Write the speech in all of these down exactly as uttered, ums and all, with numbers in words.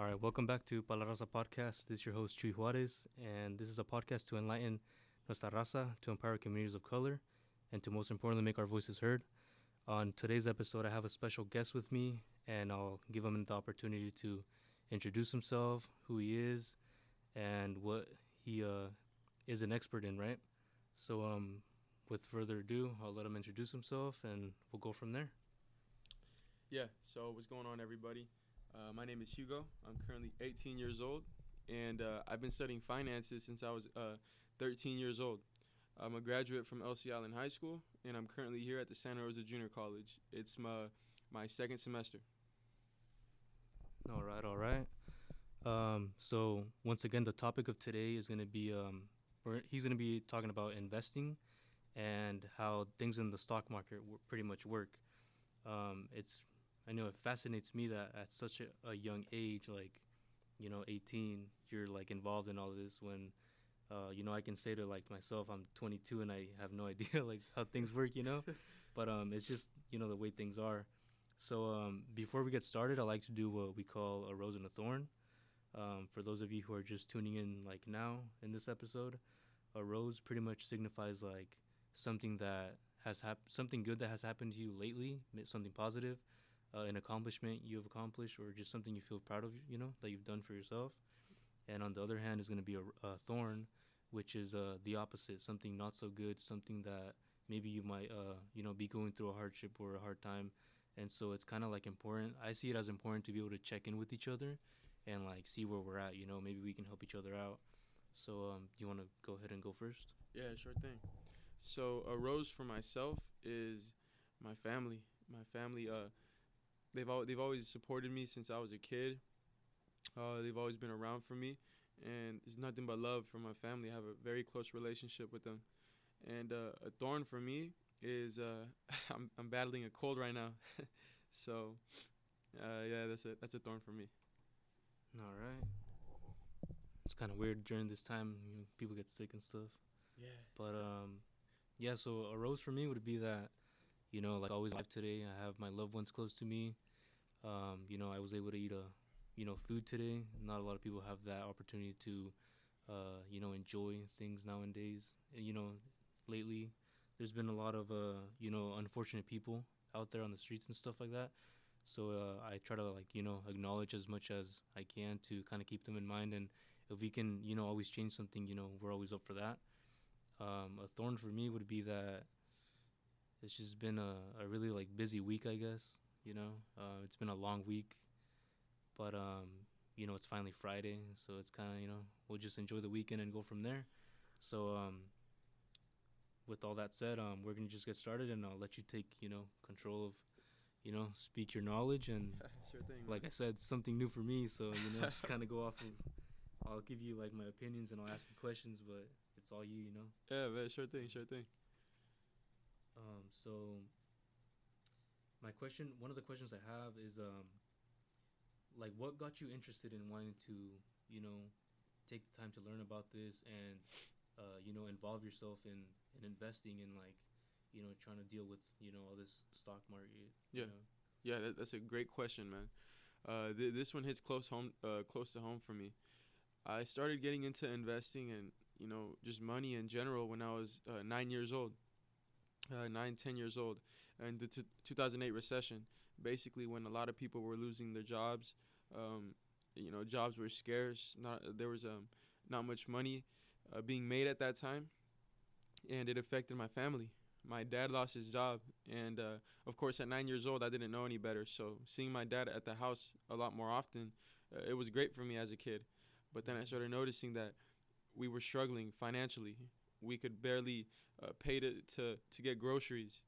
All right, welcome back to Palabraza Podcast. This is your host, Chuy Juarez, and this is a podcast to enlighten nuestra raza, to empower communities of color, and to most importantly, make our voices heard. On today's episode, I have a special guest with me, and I'll give him the opportunity to introduce himself, who he is, and what he uh, is an expert in, right? So um, with further ado, I'll let him introduce himself, and we'll go from there. Yeah, so what's going on, everybody? Uh, my name is Hugo. I'm currently eighteen years old, and uh, I've been studying finances since I was uh, thirteen years old. I'm a graduate from L C Allen High School, and I'm currently here at the Santa Rosa Junior College. It's my my second semester. All right, all right. Um, so once again, the topic of today is going to be um, we're, he's going to be talking about investing and how things in the stock market w- pretty much work. Um, it's I know it fascinates me that at such a, a young age, like, you know, eighteen, you're, like, involved in all of this when, uh, you know, I can say to, like, myself, I'm twenty-two and I have no idea, like, how things work, you know? But um, it's just, you know, the way things are. So um, before we get started, I like to do what we call a rose and a thorn. Um, for those of you who are just tuning in, like, now in this episode, a rose pretty much signifies, like, something that has hap- something good that has happened to you lately, something positive. Uh, an accomplishment you have accomplished, or just something you feel proud of, you know, that you've done for yourself. And on the other hand is going to be a, a thorn, which is uh, the opposite, something not so good, something that maybe you might, uh, you know, be going through a hardship or a hard time. And so it's kind of like important. I see it as important to be able to check in with each other and like see where we're at, you know, maybe we can help each other out. So um, do you want to go ahead and go first? Yeah, sure thing. So a rose for myself is my family. My family, uh, They've al- they've always supported me since I was a kid. Uh, they've always been around for me, and there's nothing but love for my family. I have a very close relationship with them. And uh, a thorn for me is uh, I'm I'm battling a cold right now, so uh, yeah, that's a that's a thorn for me. All right. It's kind of weird during this time. You know, people get sick and stuff. Yeah. But um, yeah. So a rose for me would be that. You know, like always, live today. I have my loved ones close to me. Um, you know, I was able to eat, a, you know, food today. Not a lot of people have that opportunity to, uh, you know, enjoy things nowadays. And, you know, lately, there's been a lot of, uh, you know, unfortunate people out there on the streets and stuff like that. So uh, I try to, like, you know, acknowledge as much as I can to kind of keep them in mind. And if we can, you know, always change something, you know, we're always up for that. Um, a thorn for me would be that. It's just been a, a really, like, busy week, I guess, you know. Uh, it's been a long week, but, um, you know, it's finally Friday, so it's kind of, you know, we'll just enjoy the weekend and go from there. So um, with all that said, um, we're going to just get started, and I'll let you take, you know, control of, you know, speak your knowledge. And sure thing, like man. I said, something new for me, so, you know, just kind of go off of, I'll give you, like, my opinions, and I'll ask you questions, but it's all you, you know. Yeah, man, sure thing, sure thing. Um, so my question, one of the questions I have is, um, like, what got you interested in wanting to, you know, take the time to learn about this and, uh, you know, involve yourself in, in investing and, like, you know, trying to deal with, you know, all this stock market? Yeah. You know? Yeah, that, that's a great question, man. Uh, th- this one hits close home, uh, close to home for me. I started getting into investing and, you know, just money in general when I was uh, nine years old. Uh, nine, ten years old, and the t- two thousand eight recession, basically when a lot of people were losing their jobs, um, you know, jobs were scarce, not there was um, not much money uh, being made at that time, and it affected my family. My dad lost his job, and uh, of course at nine years old I didn't know any better, so seeing my dad at the house a lot more often, uh, it was great for me as a kid, but then I started noticing that we were struggling financially. We could barely uh, pay to, to, to get groceries.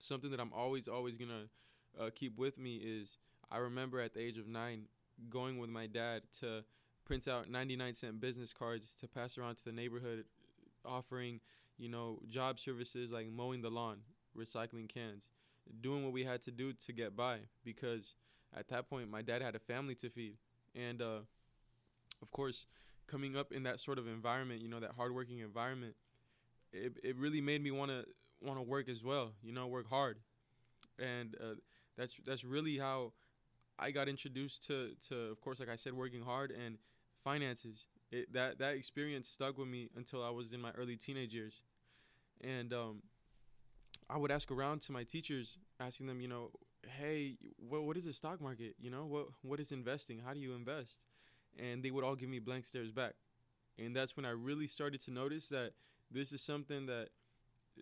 Something that I'm always, always going to uh, keep with me is I remember at the age of nine going with my dad to print out ninety-nine cent business cards to pass around to the neighborhood, offering, you know, job services like mowing the lawn, recycling cans, doing what we had to do to get by because at that point my dad had a family to feed. And, uh, of course, coming up in that sort of environment, you know, that hardworking environment, it it really made me want to want to work as well, you know, work hard. And uh, that's that's really how I got introduced to, to, of course, like I said, working hard and finances. It, that that experience stuck with me until I was in my early teenage years. And um, I would ask around to my teachers, asking them, you know, hey, what what is the stock market? You know, what what is investing? How do you invest? And they would all give me blank stares back. And that's when I really started to notice that this is something that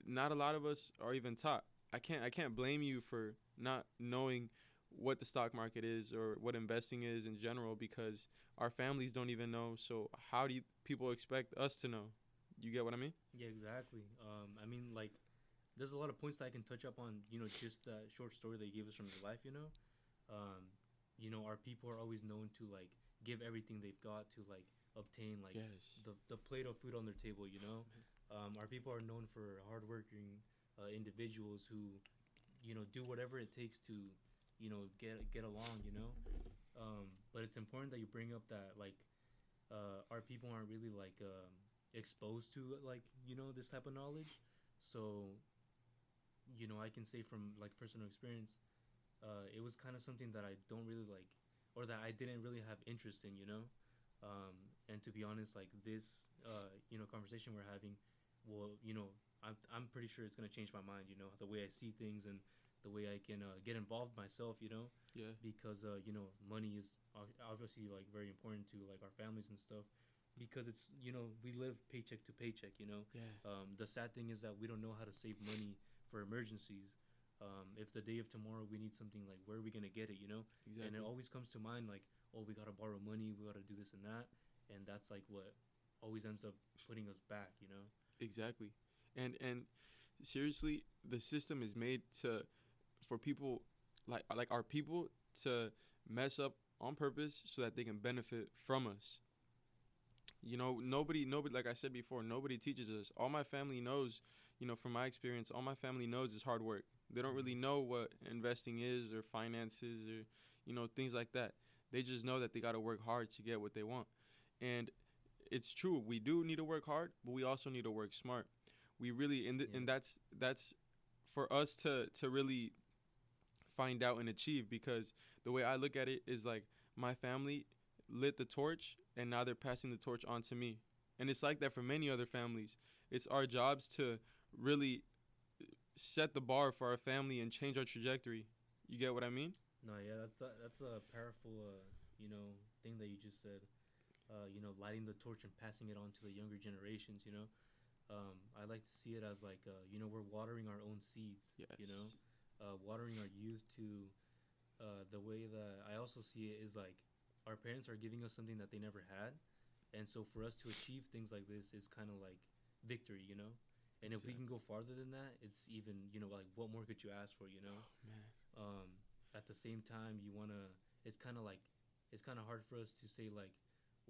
not a lot of us are even taught. I can't I can't blame you for not knowing what the stock market is or what investing is in general, because our families don't even know. So how do you, people expect us to know? You get what I mean? Yeah, exactly. Um, I mean, like, there's a lot of points that I can touch up on, you know, just that short story that you gave us from your life, you know. Um, you know, our people are always known to, like, give everything they've got to, like, obtain, like, yes. the, the plate of food on their table, you know. Um, our people are known for hardworking uh, individuals who, you know, do whatever it takes to, you know, get get along, you know. Um, but it's important that you bring up that, like, uh, our people aren't really, like, um, exposed to, like, you know, this type of knowledge. So, you know, I can say from, like, personal experience, uh, it was kind of something that I don't really, like, or that I didn't really have interest in, you know. Um, and to be honest, like, this, uh, you know, conversation we're having, well, you know, I'm, I'm pretty sure it's going to change my mind, you know, the way I see things and the way I can uh, get involved myself, you know. Yeah. Because, uh, you know, money is obviously, like, very important to, like, our families and stuff, because it's, you know, we live paycheck to paycheck, you know. Yeah. Um, the sad thing is that we don't know how to save money for emergencies. Um, if the day of tomorrow we need something, like, where are we going to get it, you know? Exactly. And it always comes to mind, like, oh, we got to borrow money, we got to do this and that. And that's, like, what always ends up putting us back, you know? Exactly. And, and seriously, the system is made to... for people like like our people to mess up on purpose so that they can benefit from us. You know, nobody nobody like I said before, nobody teaches us. All my family knows, you know, from my experience, all my family knows is hard work. They don't really know what investing is or finances or, you know, things like that. They just know that they got to work hard to get what they want. And it's true, we do need to work hard, but we also need to work smart. We really and th- yeah. and that's that's for us to to really find out and achieve, because the way I look at it is like my family lit the torch and now they're passing the torch on to me. And it's like that for many other families. It's our jobs to really set the bar for our family and change our trajectory. You get what I mean? No, yeah, that's the, that's a powerful, uh, you know, thing that you just said, uh, you know, lighting the torch and passing it on to the younger generations, you know. Um, I like to see it as like, uh, you know, we're watering our own seeds, yes. you know. Uh, watering our youth to uh, the way that I also see it is like our parents are giving us something that they never had. And so for us to achieve things like this is kind of like victory, you know. And exactly. if we can go farther than that, it's even, you know, like what more could you ask for, you know. Oh, man. Um, at the same time, you want to it's kind of like it's kind of hard for us to say like,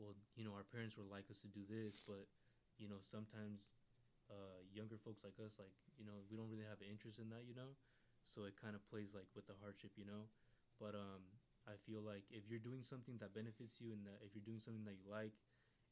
well, you know, our parents would like us to do this. But, you know, sometimes uh, younger folks like us, like, you know, we don't really have an interest in that, you know. So it kind of plays, like, with the hardship, you know. But um, I feel like if you're doing something that benefits you and that if you're doing something that you like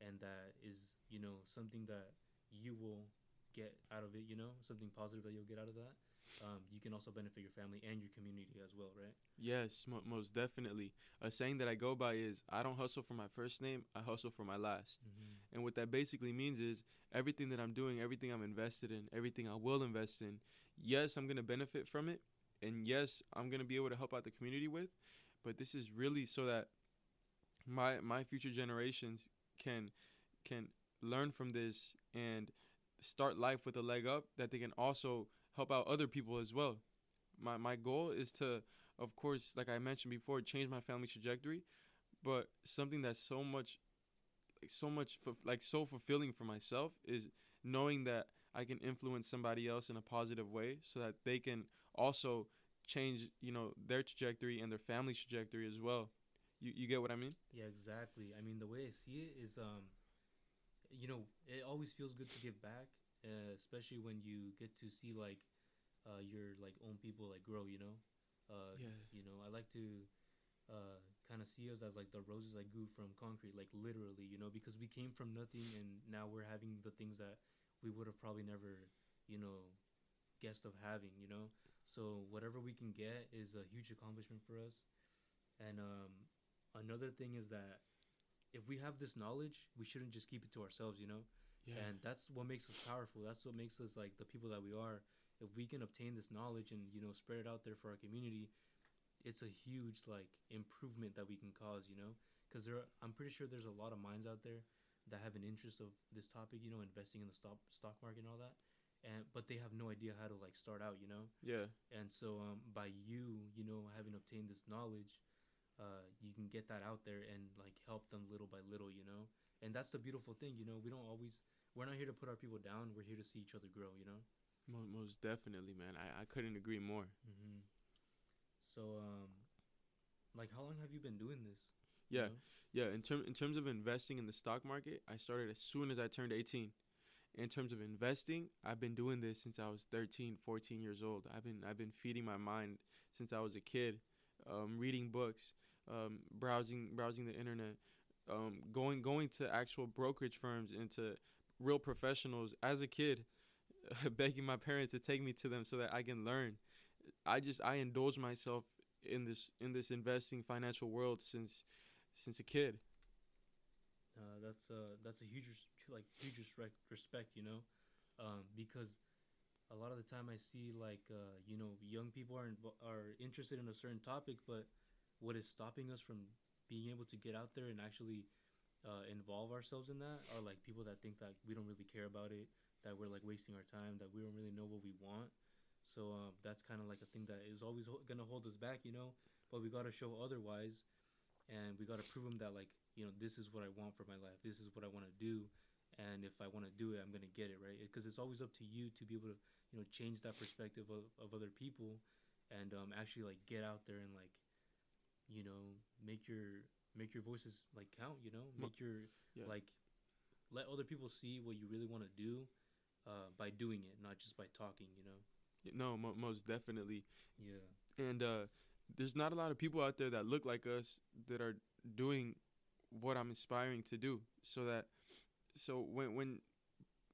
and that is, you know, something that you will get out of it, you know, something positive that you'll get out of that, um, you can also benefit your family and your community as well, right? Yes, mo- most definitely. A saying that I go by is, I don't hustle for my first name, I hustle for my last. Mm-hmm. And what that basically means is everything that I'm doing, everything I'm invested in, everything I will invest in, yes, I'm going to benefit from it, and yes, I'm going to be able to help out the community with, but this is really so that my my future generations can can learn from this and start life with a leg up, that they can also help out other people as well. My my goal is to, of course, like I mentioned before, change my family trajectory, but something that's so much, like so much, like so fulfilling for myself is knowing that I can influence somebody else in a positive way so that they can also change, you know, their trajectory and their family's trajectory as well. You you get what I mean? Yeah, exactly. I mean, the way I see it is, um, you know, it always feels good to give back, uh, especially when you get to see, like, uh, your, like, own people, like, grow, you know? Uh, yeah. You know, I like to uh, kind of see us as, like, the roses that grew from concrete, like, literally, you know, because we came from nothing and now we're having the things that we would have probably never, you know, guessed of having, you know. So whatever we can get is a huge accomplishment for us. And um, another thing is that if we have this knowledge, we shouldn't just keep it to ourselves, you know? Yeah. And that's what makes us powerful. That's what makes us like the people that we are. If we can obtain this knowledge and, you know, spread it out there for our community, it's a huge like improvement that we can cause, you know? Because there are, I'm pretty sure there's a lot of minds out there that have an interest of this topic, you know, investing in the stock stock market and all that. And but they have no idea how to like start out, you know? Yeah. And so um, by you, you know, having obtained this knowledge, uh, you can get that out there and like help them little by little, you know? And that's the beautiful thing, you know? We don't always, we're not here to put our people down. We're here to see each other grow, you know? Most definitely, man. I, I couldn't agree more. Mm-hmm. So, um, like, how long have you been doing this? Yeah, you know? yeah. In term in terms of investing in the stock market, I started as soon as I turned eighteen. In terms of investing, I've been doing this since I was thirteen, fourteen years old. I've been I've been feeding my mind since I was a kid, um, reading books, um, browsing browsing the internet, um, going going to actual brokerage firms and to real professionals as a kid. Begging my parents to take me to them so that I can learn. I just I indulge myself in this in this investing financial world since since a kid. Uh, that's uh that's a huge like huge respect, respect you know, um, because a lot of the time I see like uh, you know young people are inv- are interested in a certain topic, but what is stopping us from being able to get out there and actually uh, involve ourselves in that are like people that think that we don't really care about it. That we're like wasting our time, that we don't really know what we want. So um, that's kind of like a thing that is always ho- gonna hold us back, you know. But we gotta show otherwise, and we gotta prove them that like you know this is what I want for my life. This is what I want to do, and if I want to do it, I'm gonna get it right. Because it, it's always up to you to be able to you know change that perspective of, of other people, and um, actually like get out there and like you know make your make your voices like count. You know, make your yeah. like let other people see what you really want to do. Uh, by doing it, not just by talking, you know? No, mo- most definitely. Yeah. And uh, there's not a lot of people out there that look like us that are doing what I'm inspiring to do. So that, so when when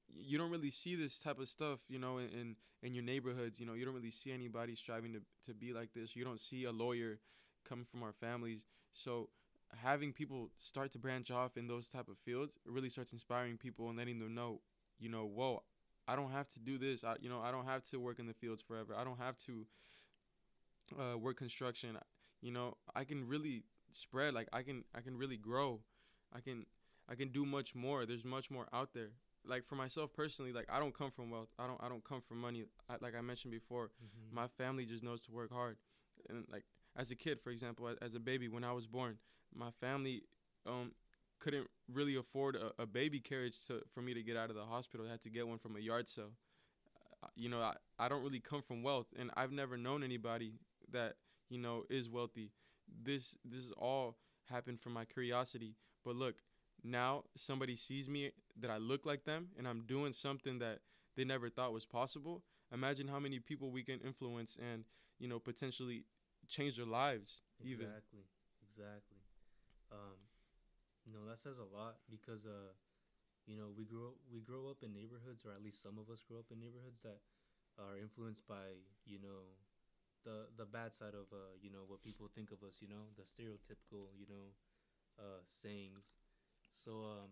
you don't really see this type of stuff, you know, in, in, in your neighborhoods, you know, you don't really see anybody striving to, to be like this. You don't see a lawyer coming from our families. So having people start to branch off in those type of fields really starts inspiring people and letting them know, you know, whoa, I don't have to do this. I, you know, I don't have to work in the fields forever. I don't have to uh, work construction. You know, I can really spread. Like I can, I can really grow. I can, I can do much more. There's much more out there. Like for myself personally, like I don't come from wealth. I don't, I don't come from money. I, like I mentioned before, mm-hmm. my family just knows to work hard. And like as a kid, for example, as a baby, when I was born, my family, um, couldn't really afford a, a baby carriage to for me to get out of the hospital. I had to get one from a yard sale. Uh, you know, I, I don't really come from wealth, and I've never known anybody that, you know, is wealthy. This this all happened from my curiosity. But look, now somebody sees me that I look like them, and I'm doing something that they never thought was possible. Imagine how many people we can influence and, you know, potentially change their lives. Even. Exactly, exactly. Um No, that says a lot because, uh, you know, we grow we grow up in neighborhoods, or at least some of us grow up in neighborhoods that are influenced by, you know, the the bad side of, uh, you know, what people think of us, you know, the stereotypical, you know, uh, sayings. So um,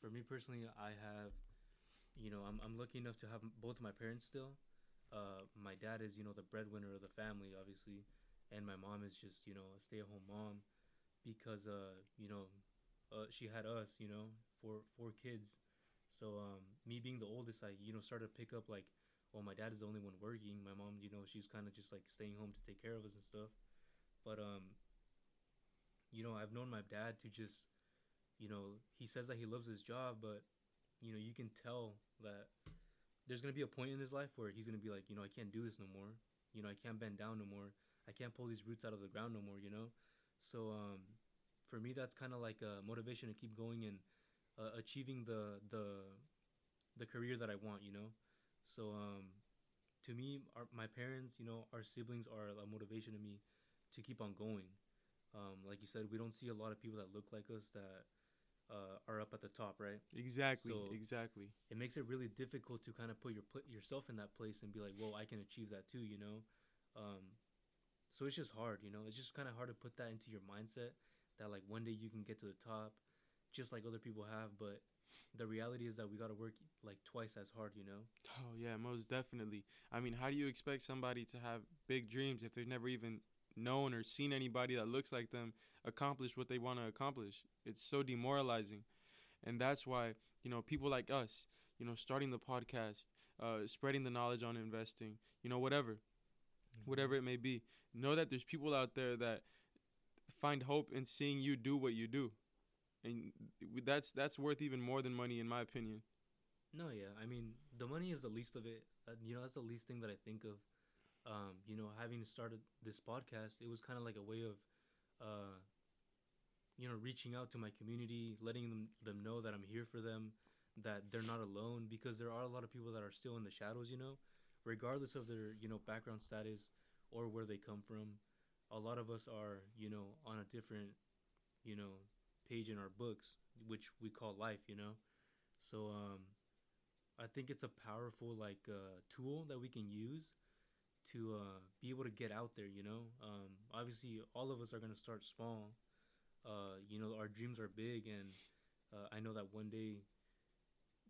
for me personally, I have, you know, I'm I'm lucky enough to have both my parents still. Uh, my dad is, you know, the breadwinner of the family, obviously, and my mom is just, you know, a stay-at-home mom because, uh, you know, Uh, she had us, you know, four four kids. So um, me being the oldest, I, you know, started to pick up like, well, my dad is the only one working. My mom, you know, she's kind of just like staying home to take care of us and stuff. But, um, you know, I've known my dad to just, you know, he says that he loves his job, but, you know, you can tell that there's going to be a point in his life where he's going to be like, you know, I can't do this no more. You know, I can't bend down no more. I can't pull these roots out of the ground no more, you know? So, um... for me, that's kind of like a motivation to keep going and uh, achieving the the the career that I want, you know. So um, to me, our, my parents, you know, our siblings are a motivation to me to keep on going. Um, like you said, we don't see a lot of people that look like us that uh, are up at the top, right? Exactly. So exactly. It makes it really difficult to kind of put your put yourself in that place and be like, well, I can achieve that too, you know. Um, So it's just hard, you know, it's just kind of hard to put that into your mindset that like one day you can get to the top just like other people have. But the reality is that we got to work like twice as hard, you know? Oh, yeah, most definitely. I mean, how do you expect somebody to have big dreams if they've never even known or seen anybody that looks like them accomplish what they want to accomplish? It's so demoralizing. And that's why, you know, people like us, you know, starting the podcast, uh, spreading the knowledge on investing, you know, whatever, mm-hmm. whatever it may be, know that there's people out there that find hope in seeing you do what you do. And that's that's worth even more than money, in my opinion. No, yeah. I mean, the money is the least of it. Uh, you know, that's the least thing that I think of. Um, you know, having started this podcast, it was kind of like a way of, uh, you know, reaching out to my community, letting them, them know that I'm here for them, that they're not alone, because there are a lot of people that are still in the shadows, you know, regardless of their, you know, background status or where they come from. A lot of us are, you know, on a different, you know, page in our books, which we call life, you know. So um I think it's a powerful like uh tool that we can use to uh be able to get out there, you know. Um obviously all of us are going to start small. Uh you know, our dreams are big, and uh, I know that one day,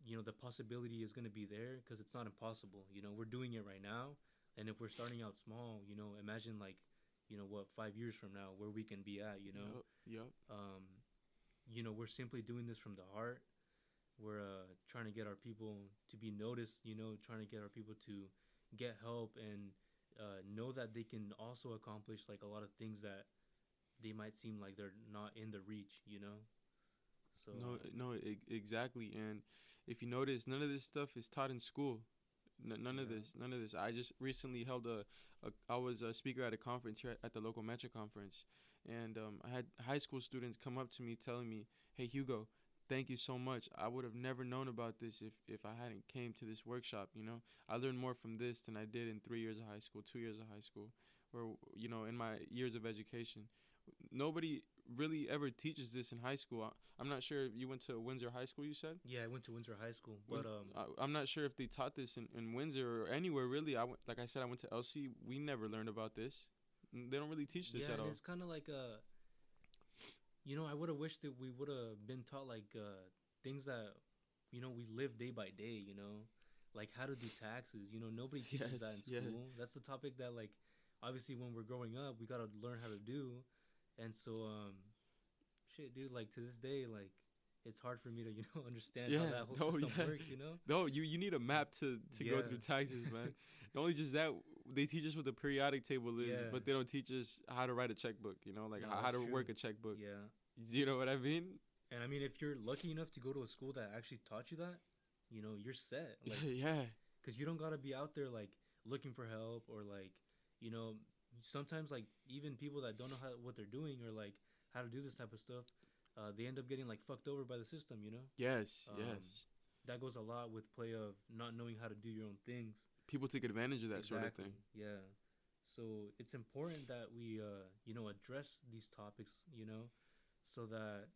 you know, the possibility is going to be there, because it's not impossible. You know, we're doing it right now, and if we're starting out small, you know, imagine like, you know, what, five years from now where we can be at, you know. Yep, yep. um You know, we're simply doing this from the heart. We're uh, trying to get our people to be noticed, you know, trying to get our people to get help and uh, know that they can also accomplish, like, a lot of things that they might seem like they're not in the reach, you know? So No, no, I- exactly. And if you notice, none of this stuff is taught in school. N- none yeah. of this, none of this. I just recently held a, a I was a speaker at a conference here at the local Metro conference. And um, I had high school students come up to me telling me, "Hey, Hugo, thank you so much. I would have never known about this if, if I hadn't came to this workshop. You know, I learned more from this than I did in three years of high school, two years of high school, or, you know, in my years of education. Nobody really ever teaches this in high school." I, I'm not sure if you went to Windsor High School, you said? Yeah, I went to Windsor High School. But um, I, I'm not sure if they taught this in, in Windsor or anywhere, really. I went, like I said, I went to L C. We never learned about this. They don't really teach this yeah, at and all. It's kind of like a, you know, I would have wished that we would have been taught like uh, things that, you know, we live day by day, you know, like how to do taxes. You know, nobody teaches yes, that in school. Yeah. That's the topic that, like, obviously when we're growing up, we got to learn how to do. And so, um, shit, dude, like to this day, like it's hard for me to, you know, understand yeah, how that whole no, system yeah. works, you know? No, you, you need a map to, to yeah. go through taxes, man. Not only just that, they teach us what the periodic table is, yeah. but they don't teach us how to write a checkbook, you know, like no, how to true. work a checkbook. Yeah. You know what I mean? And I mean, if you're lucky enough to go to a school that actually taught you that, you know, you're set. Like, yeah. Because you don't got to be out there like looking for help, or like, you know, sometimes like even people that don't know how, what they're doing, or like how to do this type of stuff. Uh, they end up getting like fucked over by the system, you know? Yes, um, yes. That goes a lot with play of not knowing how to do your own things. People take advantage of that exactly. sort of thing. Yeah. So it's important that we, uh, you know, address these topics, you know, so that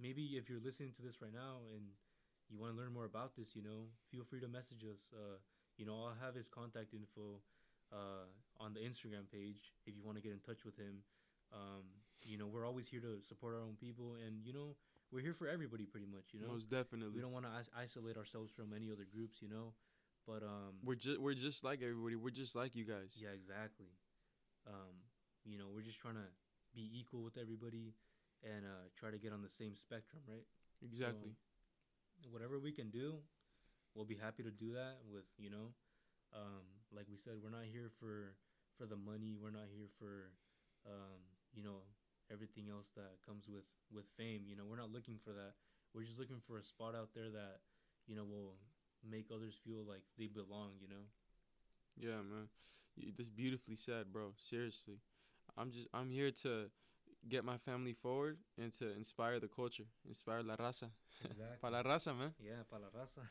maybe if you're listening to this right now and you want to learn more about this, you know, feel free to message us. Uh, you know, I'll have his contact info uh, on the Instagram page if you want to get in touch with him. Um, you know, we're always here to support our own people, and, you know, we're here for everybody pretty much, you know. Most definitely. We don't want to is- isolate ourselves from any other groups, you know, but, um, we're just, we're just like everybody. We're just like you guys. Yeah, exactly. Um, you know, we're just trying to be equal with everybody and, uh, try to get on the same spectrum, right? Exactly. So, whatever we can do, we'll be happy to do that with, you know, um, like we said, we're not here for, for the money. We're not here for, um, you know, everything else that comes with, with fame. You know, we're not looking for that. We're just looking for a spot out there that, you know, will make others feel like they belong, you know? Yeah, man. That's beautifully said, bro. Seriously. I'm just, I'm here to get my family forward and to inspire the culture. Inspire la raza. Exactly. Pa la raza, man. Yeah, pa la raza.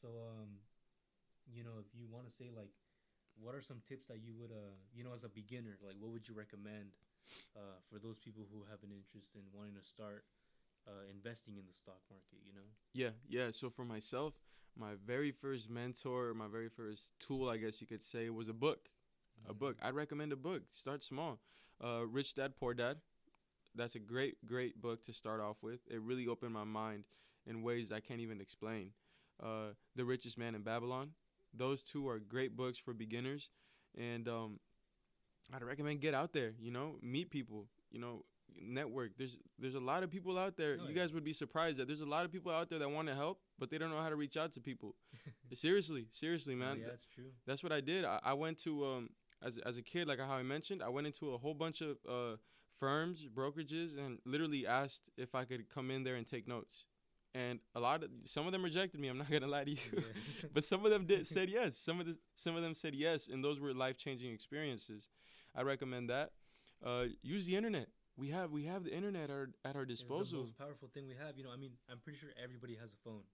So, um, you know, if you want to say, like, what are some tips that you would, uh, you know, as a beginner, like what would you recommend uh, for those people who have an interest in wanting to start uh, investing in the stock market, you know? Yeah, yeah. So for myself, my very first mentor, my very first tool, I guess you could say, was a book. Mm-hmm. A book. I'd recommend a book. Start small. Uh, Rich Dad, Poor Dad. That's a great, great book to start off with. It really opened my mind in ways I can't even explain. Uh, The Richest Man in Babylon. Those two are great books for beginners. And um, I'd recommend get out there, you know, meet people, you know, network. There's there's a lot of people out there. Oh, you yeah. guys would be surprised that there's a lot of people out there that want to help, but they don't know how to reach out to people. seriously, seriously, man. Oh, yeah, that's true. That's what I did. I, I went to, um, as, as a kid, like how I mentioned, I went into a whole bunch of uh, firms, brokerages, and literally asked if I could come in there and take notes. And a lot of some of them rejected me. I'm not gonna lie to you, yeah. but some of them did said yes. Some of the some of them said yes, and those were life changing experiences. I recommend that. Uh, use the internet. We have we have the internet at our, at our disposal. It's the most powerful thing we have. You know, I mean, I'm pretty sure everybody has a phone.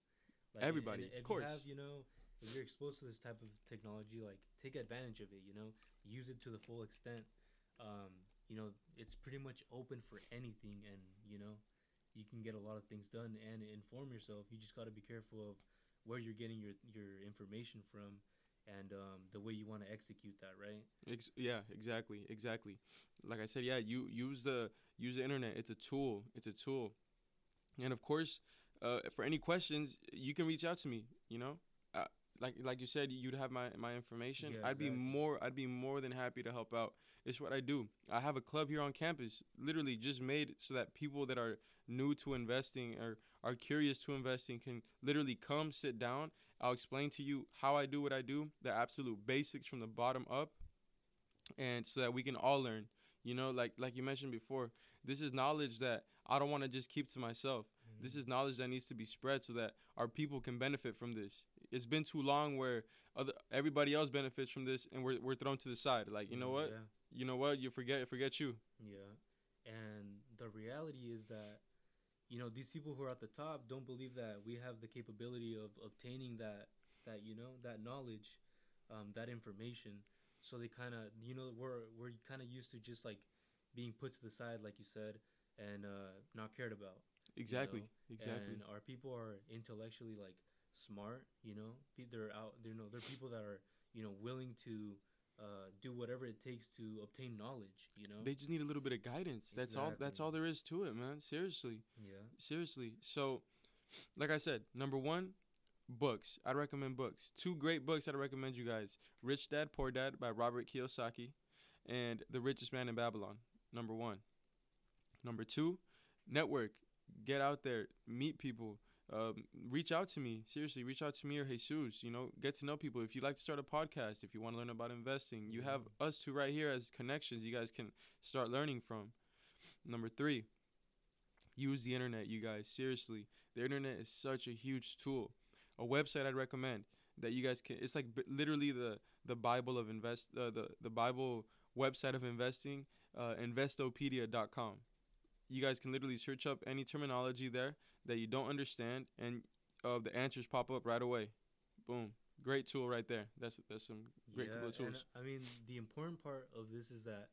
Like, everybody, and, and of course. You have, you know, if you're exposed to this type of technology, like take advantage of it. You know, use it to the full extent. Um, you know, it's pretty much open for anything, and you know. You can get a lot of things done and inform yourself. You just got to be careful of where you're getting your, your information from and um, the way you want to execute that, right? Ex- yeah, exactly, exactly. Like I said, yeah, you use the use the internet. It's a tool. It's a tool. And, of course, uh, for any questions, you can reach out to me, you know? Uh, like like you said, you'd have my, my information. Yeah, I'd exactly. be more I'd be more than happy to help out. It's what I do. I have a club here on campus, literally just made so that people that are new to investing or are curious to investing can literally come sit down. I'll explain to you how I do what I do, the absolute basics from the bottom up, and so that we can all learn. You know, like like you mentioned before, this is knowledge that I don't want to just keep to myself. Mm-hmm. This is knowledge that needs to be spread so that our people can benefit from this. It's been too long where other, everybody else benefits from this and we're we're thrown to the side. Like, you know what? Yeah. You know what? You forget, forget you. Yeah. And the reality is that, you know, these people who are at the top don't believe that we have the capability of obtaining that, that you know, that knowledge, um, that information. So they kind of, you know, we're we're kind of used to just, like, being put to the side, like you said, and uh, not cared about. Exactly. You know? Exactly. And our people are intellectually, like, smart, you know. They're out, you know, they're people that are, you know, willing to Uh, do whatever it takes to obtain knowledge, you know? They just need a little bit of guidance. Exactly. That's all That's all there is to it, man. Seriously. Yeah. Seriously. So, like I said, number one, books. I'd recommend books. Two great books I'd recommend you guys. Rich Dad, Poor Dad by Robert Kiyosaki and The Richest Man in Babylon, number one. Number two, network. Get out there. Meet people. Um, reach out to me. Seriously, reach out to me or Jesus. You know, get to know people. If you'd like to start a podcast, if you want to learn about investing, you have us two right here as connections you guys can start learning from. Number three, use the internet, you guys. Seriously, the internet is such a huge tool. A website I'd recommend that you guys can, it's like b- literally the, the Bible of invest, uh, the, the Bible website of investing, uh, investopedia dot com. You guys can literally search up any terminology there that you don't understand, and uh, the answers pop up right away. Boom. Great tool right there. That's that's some great yeah, couple of tools. And, I mean, the important part of this is that,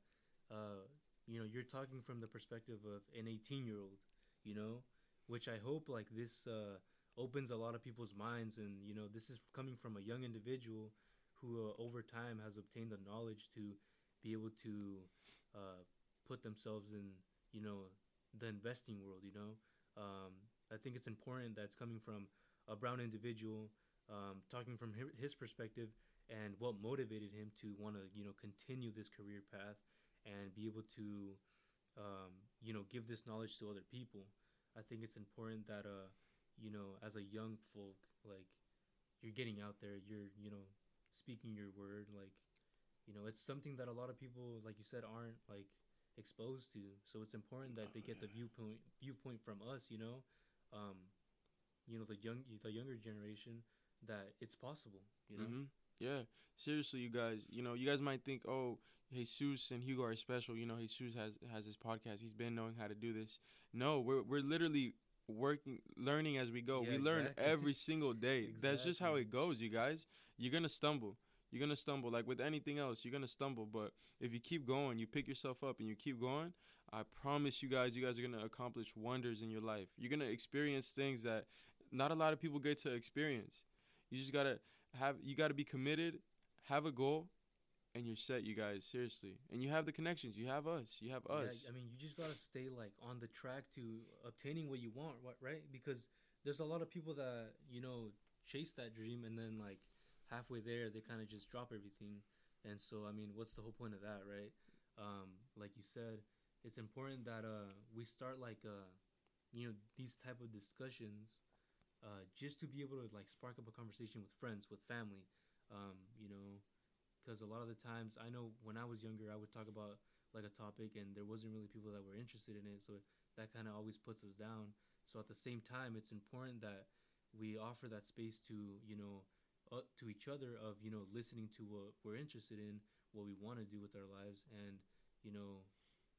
uh, you know, you're talking from the perspective of an eighteen-year-old, you know, which I hope, like, this uh, opens a lot of people's minds. And, you know, this is coming from a young individual who, uh, over time, has obtained the knowledge to be able to uh, put themselves in, you know, the investing world, you know. Um, I think it's important that's coming from a brown individual, um, talking from his perspective and what motivated him to want to, you know, continue this career path and be able to, um, you know, give this knowledge to other people. I think it's important that, uh, you know, as a young folk, like, you're getting out there, you're, you know, speaking your word. Like, you know, it's something that a lot of people, like you said, aren't, like, exposed to, so it's important that they get the viewpoint viewpoint from us, you know, um, you know, the young the younger generation, that it's possible, you know. Mm-hmm. Yeah, seriously, you guys, you know, you guys might think, oh, Jesus and Hugo are special, you know, Jesus has has his podcast, he's been knowing how to do this. No, we're we're literally working, learning as we go. Yeah, we exactly. learn every single day. Exactly. That's just how it goes, you guys. You're gonna stumble. You're going to stumble. Like with anything else, you're going to stumble. But if you keep going, you pick yourself up and you keep going, I promise you guys, you guys are going to accomplish wonders in your life. You're going to experience things that not a lot of people get to experience. You just got to have, you got to be committed, have a goal, and you're set, you guys, seriously. And you have the connections. You have us. You have us. Yeah, I mean, you just got to stay, like, on the track to obtaining what you want, right? Because there's a lot of people that, you know, chase that dream, and then, like, halfway there, they kind of just drop everything. And so, I mean, what's the whole point of that, right? Um, like you said, it's important that uh, we start, like, uh, you know, these type of discussions uh, just to be able to, like, spark up a conversation with friends, with family, um, you know, because a lot of the times, I know when I was younger, I would talk about, like, a topic, and there wasn't really people that were interested in it, so that kind of always puts us down. So at the same time, it's important that we offer that space to, you know, uh, to each other of, you know, listening to what we're interested in, what we want to do with our lives, and, you know,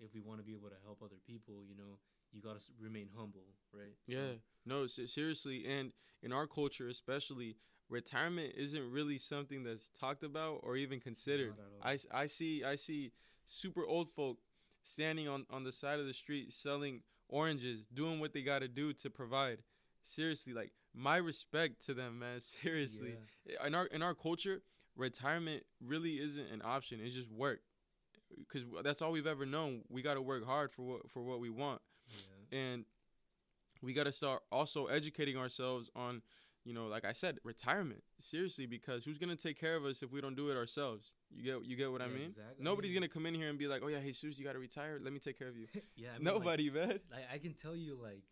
if we want to be able to help other people, you know, you got to remain humble, right? Yeah, no, seriously. And in our culture, especially, retirement isn't really something that's talked about or even considered. I, I see I see super old folk standing on, on the side of the street selling oranges, doing what they got to do to provide. Seriously, like, my respect to them, man. Seriously. Yeah. In our in our culture, retirement really isn't an option. It's just work. Because that's all we've ever known. We got to work hard for what for what we want. Yeah. And we got to start also educating ourselves on, you know, like I said, retirement. Seriously, because who's going to take care of us if we don't do it ourselves? You get you get what yeah, I mean? Exactly. Nobody's going to come in here and be like, oh, yeah, Jesus, you got to retire. Let me take care of you. yeah, I mean, Nobody, like, man. Like, I can tell you, like,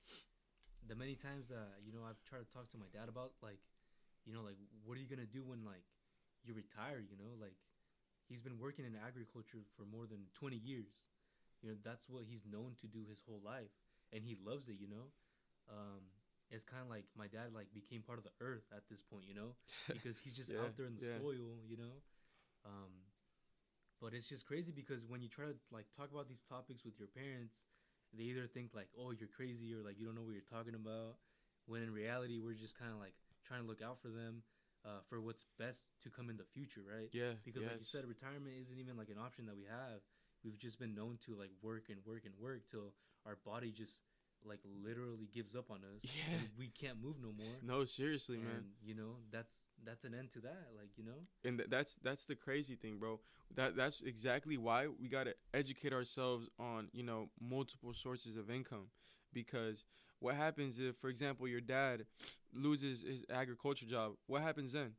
the many times that, you know, I've tried to talk to my dad about, like, you know, like, what are you going to do when, like, you retire, you know? Like, he's been working in agriculture for more than twenty years. You know, that's what he's known to do his whole life. And he loves it, you know? Um, it's kind of like my dad, like, became part of the earth at this point, you know? Because he's just yeah, out there in the yeah. soil, you know? Um, but it's just crazy because when you try to, like, talk about these topics with your parents, they either think, like, oh, you're crazy, or, like, you don't know what you're talking about. When in reality, we're just kind of, like, trying to look out for them. Uh, for what's best to come in the future, right? Yeah. Because yes. like you said, retirement isn't even, like, an option that we have. We've just been known to, like, work and work and work till our body just, like, literally gives up on us. Yeah. And we can't move no more. No, seriously, and, man. You know, that's that's an end to that, like, you know. And th- that's that's the crazy thing, bro. That that's exactly why we gotta educate ourselves on, you know, multiple sources of income, because what happens if, for example, your dad loses his agriculture job? What happens then?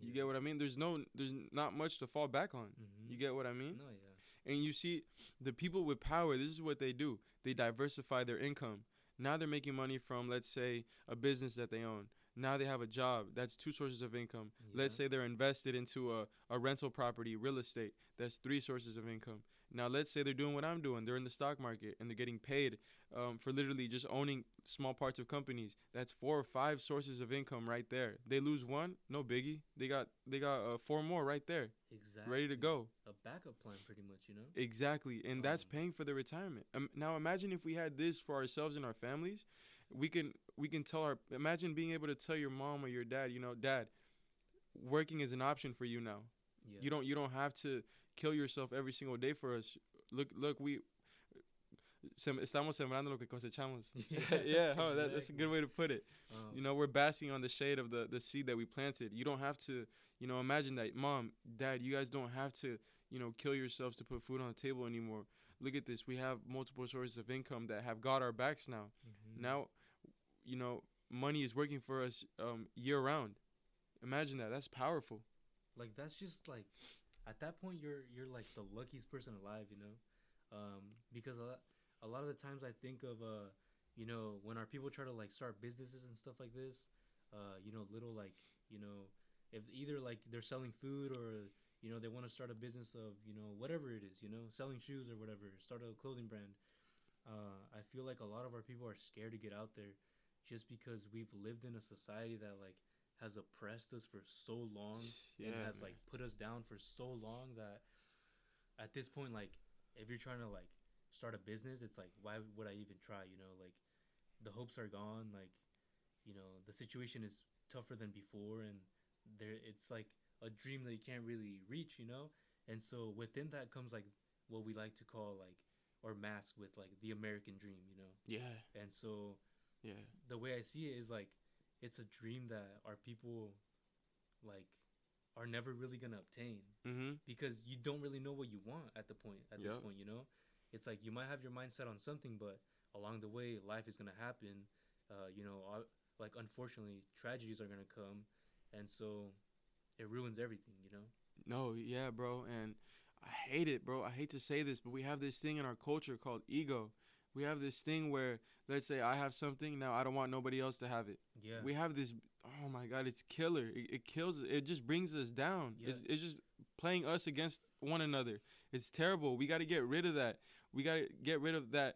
You yeah. get what I mean? There's no, there's not much to fall back on. Mm-hmm. You get what I mean? No, yeah. And you see, the people with power, this is what they do. They diversify their income. Now they're making money from, let's say, a business that they own. Now they have a job. That's two sources of income. Yeah. Let's say they're invested into a, a rental property, real estate. That's three sources of income. Now, let's say they're doing what I'm doing. They're in the stock market, and they're getting paid um, for literally just owning small parts of companies. That's four or five sources of income right there. They lose one, no biggie. They got they got uh, four more right there. Exactly. Ready to go. A backup plan, pretty much, you know? Exactly. And um, that's paying for the retirement. Um, now, imagine if we had this for ourselves and our families. We can we can tell our... Imagine being able to tell your mom or your dad, you know, Dad, working is an option for you now. Yeah. You don't you don't have to kill yourself every single day for us. Look, look, we... Estamos sembrando lo que cosechamos. Yeah, oh, that, that's a good way to put it. Um, you know, we're basking on the shade of the, the seed that we planted. You don't have to, you know, imagine that. Mom, Dad, you guys don't have to, you know, kill yourselves to put food on the table anymore. Look at this. We have multiple sources of income that have got our backs now. Mm-hmm. Now, you know, money is working for us um, year round. Imagine that. That's powerful. Like, that's just like, at that point, you're, you're like the luckiest person alive, you know, um, because a lot, a lot of the times I think of, uh, you know, when our people try to, like, start businesses and stuff like this, uh, you know, little, like, you know, if either, like, they're selling food or, you know, they want to start a business of, you know, whatever it is, you know, selling shoes or whatever, start a clothing brand. Uh, I feel like a lot of our people are scared to get out there just because we've lived in a society that, like, has oppressed us for so long yeah, and has, man. like, put us down for so long that at this point, like, if you're trying to, like, start a business, it's like, why would I even try, you know? Like, the hopes are gone. Like, you know, the situation is tougher than before, and there it's like a dream that you can't really reach, you know? And so within that comes, like, what we like to call, like, or mask with, like, the American dream, you know? Yeah. And so yeah, the way I see it is, like, it's a dream that our people, like, are never really going to obtain, mm-hmm. because you don't really know what you want at the point, at yep. this point, you know, it's like, you might have your mindset on something, but along the way, life is going to happen. Uh, you know, uh, like, unfortunately, tragedies are going to come. And so it ruins everything, you know? No. Yeah, bro. And I hate it, bro. I hate to say this, but we have this thing in our culture called ego. We have this thing where, let's say I have something, now I don't want nobody else to have it. Yeah. We have this, oh my God, it's killer. It, it kills, it just brings us down. Yeah. It's, it's just playing us against one another. It's terrible. We got to get rid of that. We got to get rid of that,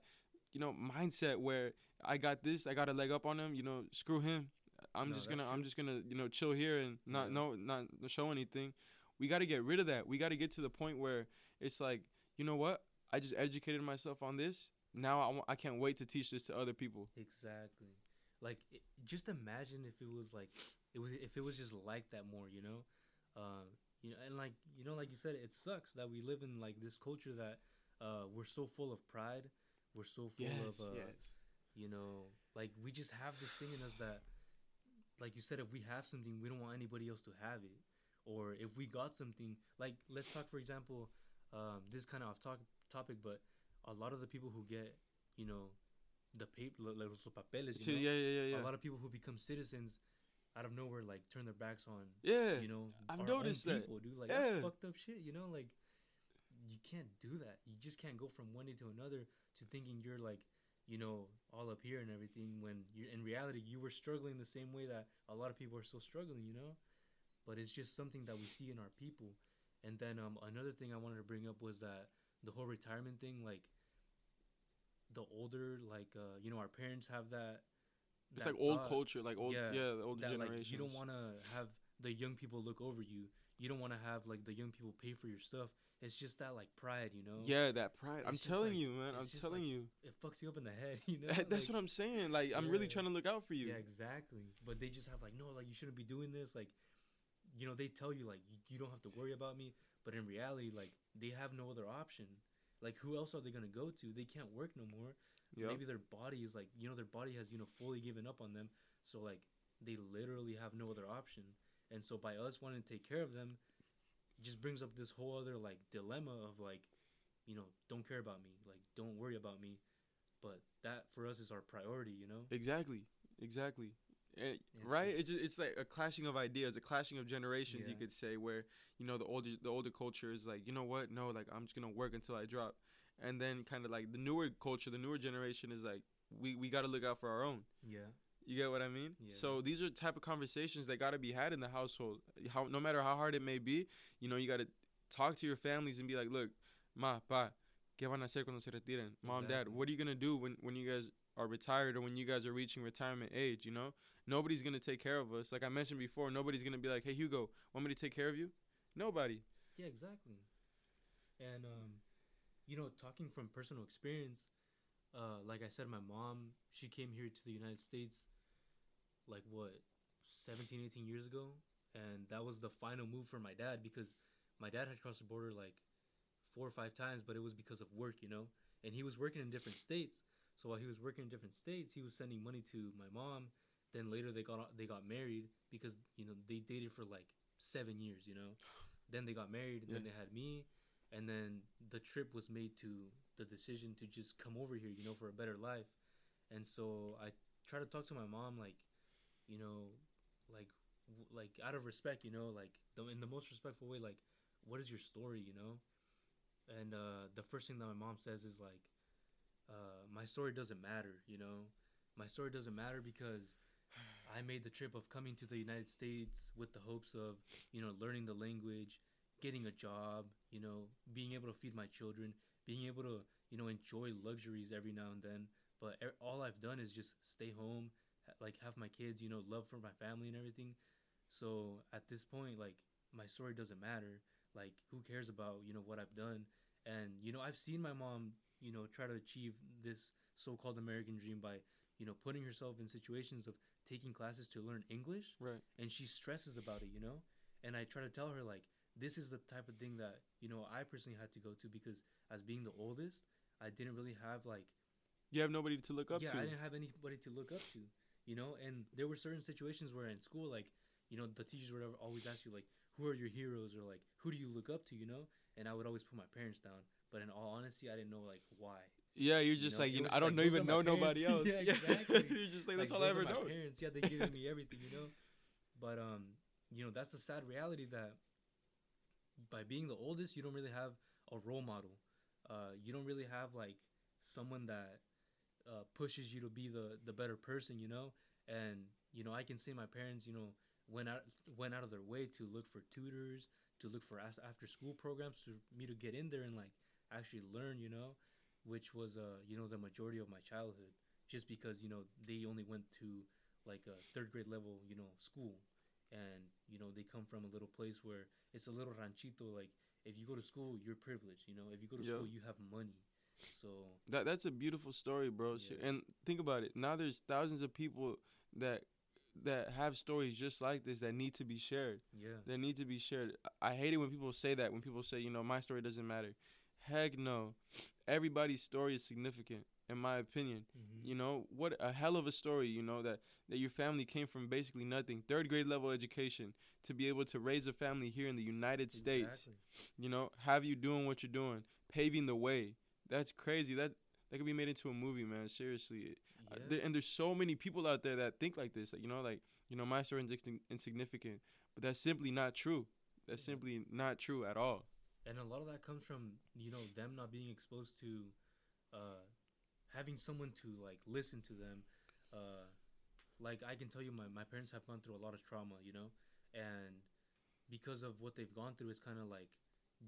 you know, mindset where I got this, I got a leg up on him, you know, screw him. I'm no, just going to, I'm just going to, you know, chill here and not, yeah. no, not show anything. We got to get rid of that. We got to get to the point where it's like, you know what? I just educated myself on this. Now I, w- I can't wait to teach this to other people. Exactly. Like, it, just imagine if it was like, it was if it was just like that more, you know? Uh, you know, and like, you know, like you said, it sucks that we live in like this culture that uh, we're so full of pride. We're so full yes, of, uh, yes. you know, like, we just have this thing in us that, like you said, if we have something, we don't want anybody else to have it. Or if we got something, like, let's talk, for example, um, this kind of off talk- topic, but a lot of the people who get, you know, the paper, like, los papeles, you know? yeah, yeah, yeah, yeah. A lot of people who become citizens out of nowhere, like, turn their backs on, yeah, you know, I've our noticed own people, that. Dude. Like, yeah. that's fucked up shit, you know, like, you can't do that. You just can't go from one day to another to thinking you're, like, you know, all up here and everything, when you're, in reality, you were struggling the same way that a lot of people are still struggling, you know? But it's just something that we see in our people. And then um, another thing I wanted to bring up was that the whole retirement thing, like, the older, like, uh, you know, our parents have that. that it's like thought. old culture, like, old, yeah, yeah the older generations. Like, you don't want to have the young people look over you. You don't want to have, like, the young people pay for your stuff. It's just that, like, pride, you know? Yeah, that pride. It's I'm telling like, you, man. I'm telling like, you. It fucks you up in the head, you know? That's like, what I'm saying. Like, yeah, I'm really trying to look out for you. Yeah, exactly. But they just have, like, no, like, you shouldn't be doing this. Like, you know, they tell you, like, you, you don't have to worry about me. But in reality, like, they have no other option. Like, who else are they going to go to? They can't work no more. Yep. Maybe their body is, like, you know, their body has, you know, fully given up on them. So, like, they literally have no other option. And so by us wanting to take care of them, it just brings up this whole other, like, dilemma of, like, you know, don't care about me. Like, don't worry about me. But that, for us, is our priority, you know? Exactly. Exactly. It, right just, it's just, it's like a clashing of ideas, a clashing of generations, yeah. you could say, where, you know, the older the older culture is like, you know what, no, like, I'm just gonna work until I drop. And then kind of like the newer culture, the newer generation is like, we we got to look out for our own. Yeah, you get what I mean? Yeah. So these are type of conversations that got to be had in the household, how no matter how hard it may be. You know, you got to talk to your families and be like, look, ma, pa, que van a hacer cuando se retiren? Mom, exactly. Dad, what are you gonna do when when you guys are retired, or when you guys are reaching retirement age? You know, nobody's going to take care of us. Like I mentioned before, nobody's going to be like, hey, Hugo, want me to take care of you? Nobody. Yeah, exactly. And, um, you know, talking from personal experience, uh, like I said, my mom, she came here to the United States, like what, seventeen, eighteen years ago. And that was the final move for my dad, because my dad had crossed the border like four or five times, but it was because of work, you know, and he was working in different states. So while he was working in different states, he was sending money to my mom. Then later they got they got married, because, you know, they dated for like seven years, you know. Then they got married, and yeah. then they had me. And then the trip was made to the decision to just come over here, you know, for a better life. And so I try to talk to my mom, like, you know, like, like out of respect, you know, like the, in the most respectful way, like, what is your story, you know? And uh, the first thing that my mom says is like, Uh, my story doesn't matter, you know. My story doesn't matter because I made the trip of coming to the United States with the hopes of, you know, learning the language, getting a job, you know, being able to feed my children, being able to, you know, enjoy luxuries every now and then. But er- all I've done is just stay home, ha- like have my kids, you know, love for my family and everything. So at this point, like, my story doesn't matter. Like, who cares about, you know, what I've done? And, you know, I've seen my mom, you know, try to achieve this so-called American dream by, you know, putting herself in situations of taking classes to learn English. Right. And she stresses about it, you know. And I try to tell her, like, this is the type of thing that, you know, I personally had to go to, because as being the oldest, I didn't really have, like... You have nobody to look up yeah, to. Yeah, I didn't have anybody to look up to, you know. And there were certain situations where in school, like, you know, the teachers would always ask you, like, who are your heroes, or like, who do you look up to, you know? And I would always put my parents down. But in all honesty, I didn't know like why. Yeah, you're just you know? like, you know, I don't like, even know nobody else. Yeah, exactly. You're just like, that's like, all I ever know. My parents, yeah, they gave me everything, you know? But, um, you know, that's the sad reality that by being the oldest, you don't really have a role model. Uh, you don't really have like someone that uh, pushes you to be the, the better person, you know? And, you know, I can say my parents, you know, went out went out of their way to look for tutors, to look for after school programs for me to get in there and like actually learn, you know, which was, uh, you know, the majority of my childhood, just because, you know, they only went to like a third grade level, you know, school. And, you know, they come from a little place where it's a little ranchito. Like, if you go to school, you're privileged, you know, if you go to yeah. school, you have money. So that that's a beautiful story, bro. Yeah. And think about it. Now there's thousands of people that that have stories just like this that need to be shared. Yeah. That need to be shared. I hate it when people say that, when people say, you know, my story doesn't matter. Heck no. Everybody's story is significant, in my opinion. Mm-hmm. You know, what a hell of a story, you know, that, that your family came from basically nothing, third grade level education, to be able to raise a family here in the United exactly. States. You know, have you doing what you're doing, paving the way. That's crazy. That that could be made into a movie, man. Seriously. Yeah. I, there, and there's so many people out there that think like this. Like, you know, like, you know, my story is ins- insignificant. But that's simply not true. That's yeah. simply not true at all. And a lot of that comes from, you know, them not being exposed to uh, having someone to, like, listen to them. Uh, like, I can tell you my, my parents have gone through a lot of trauma, you know. And because of what they've gone through, it's kind of, like,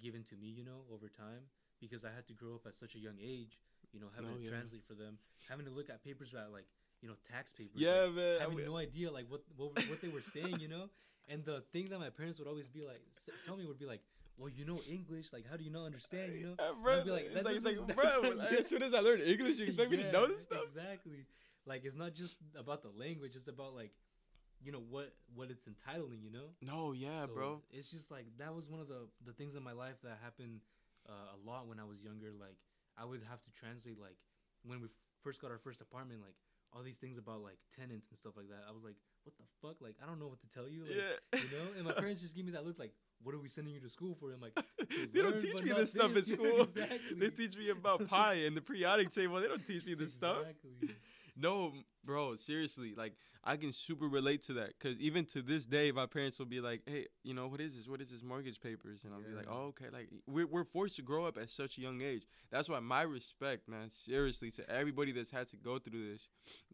given to me, you know, over time. Because I had to grow up at such a young age, you know, having oh, to yeah. translate for them, having to look at papers about, like, you know, tax papers. Yeah, like, man. Having no idea, like, what, what what they were saying, you know? And the thing that my parents would always be like, tell me would be like, well, you know English, like, how do you not understand, you know? Uh, bro, I'd be like, it's like, it's like, bro, like, as soon as I learned English, you expect yeah, me to know this stuff? Exactly. Like, it's not just about the language, it's about, like, you know, what, what it's entitling, you know? No, yeah, so bro. It's just, like, that was one of the, the things in my life that happened Uh, a lot when I was younger. Like, I would have to translate, like, when we f- first got our first apartment, like, all these things about, like, tenants and stuff like that. I was like, what the fuck? Like, I don't know what to tell you. Like, yeah. You know? And my parents just gave me that look, like, what are we sending you to school for? I'm like, they don't teach me this stuff at school. Exactly. They teach me about pi and the periodic table. They don't teach me this exactly. stuff. No, bro, seriously. Like, I can super relate to that. Because even to this day, my parents will be like, hey, you know, what is this? What is this mortgage papers? And I'll yeah. be like, oh, okay. Like, we're, we're forced to grow up at such a young age. That's why my respect, man, seriously, to everybody that's had to go through this.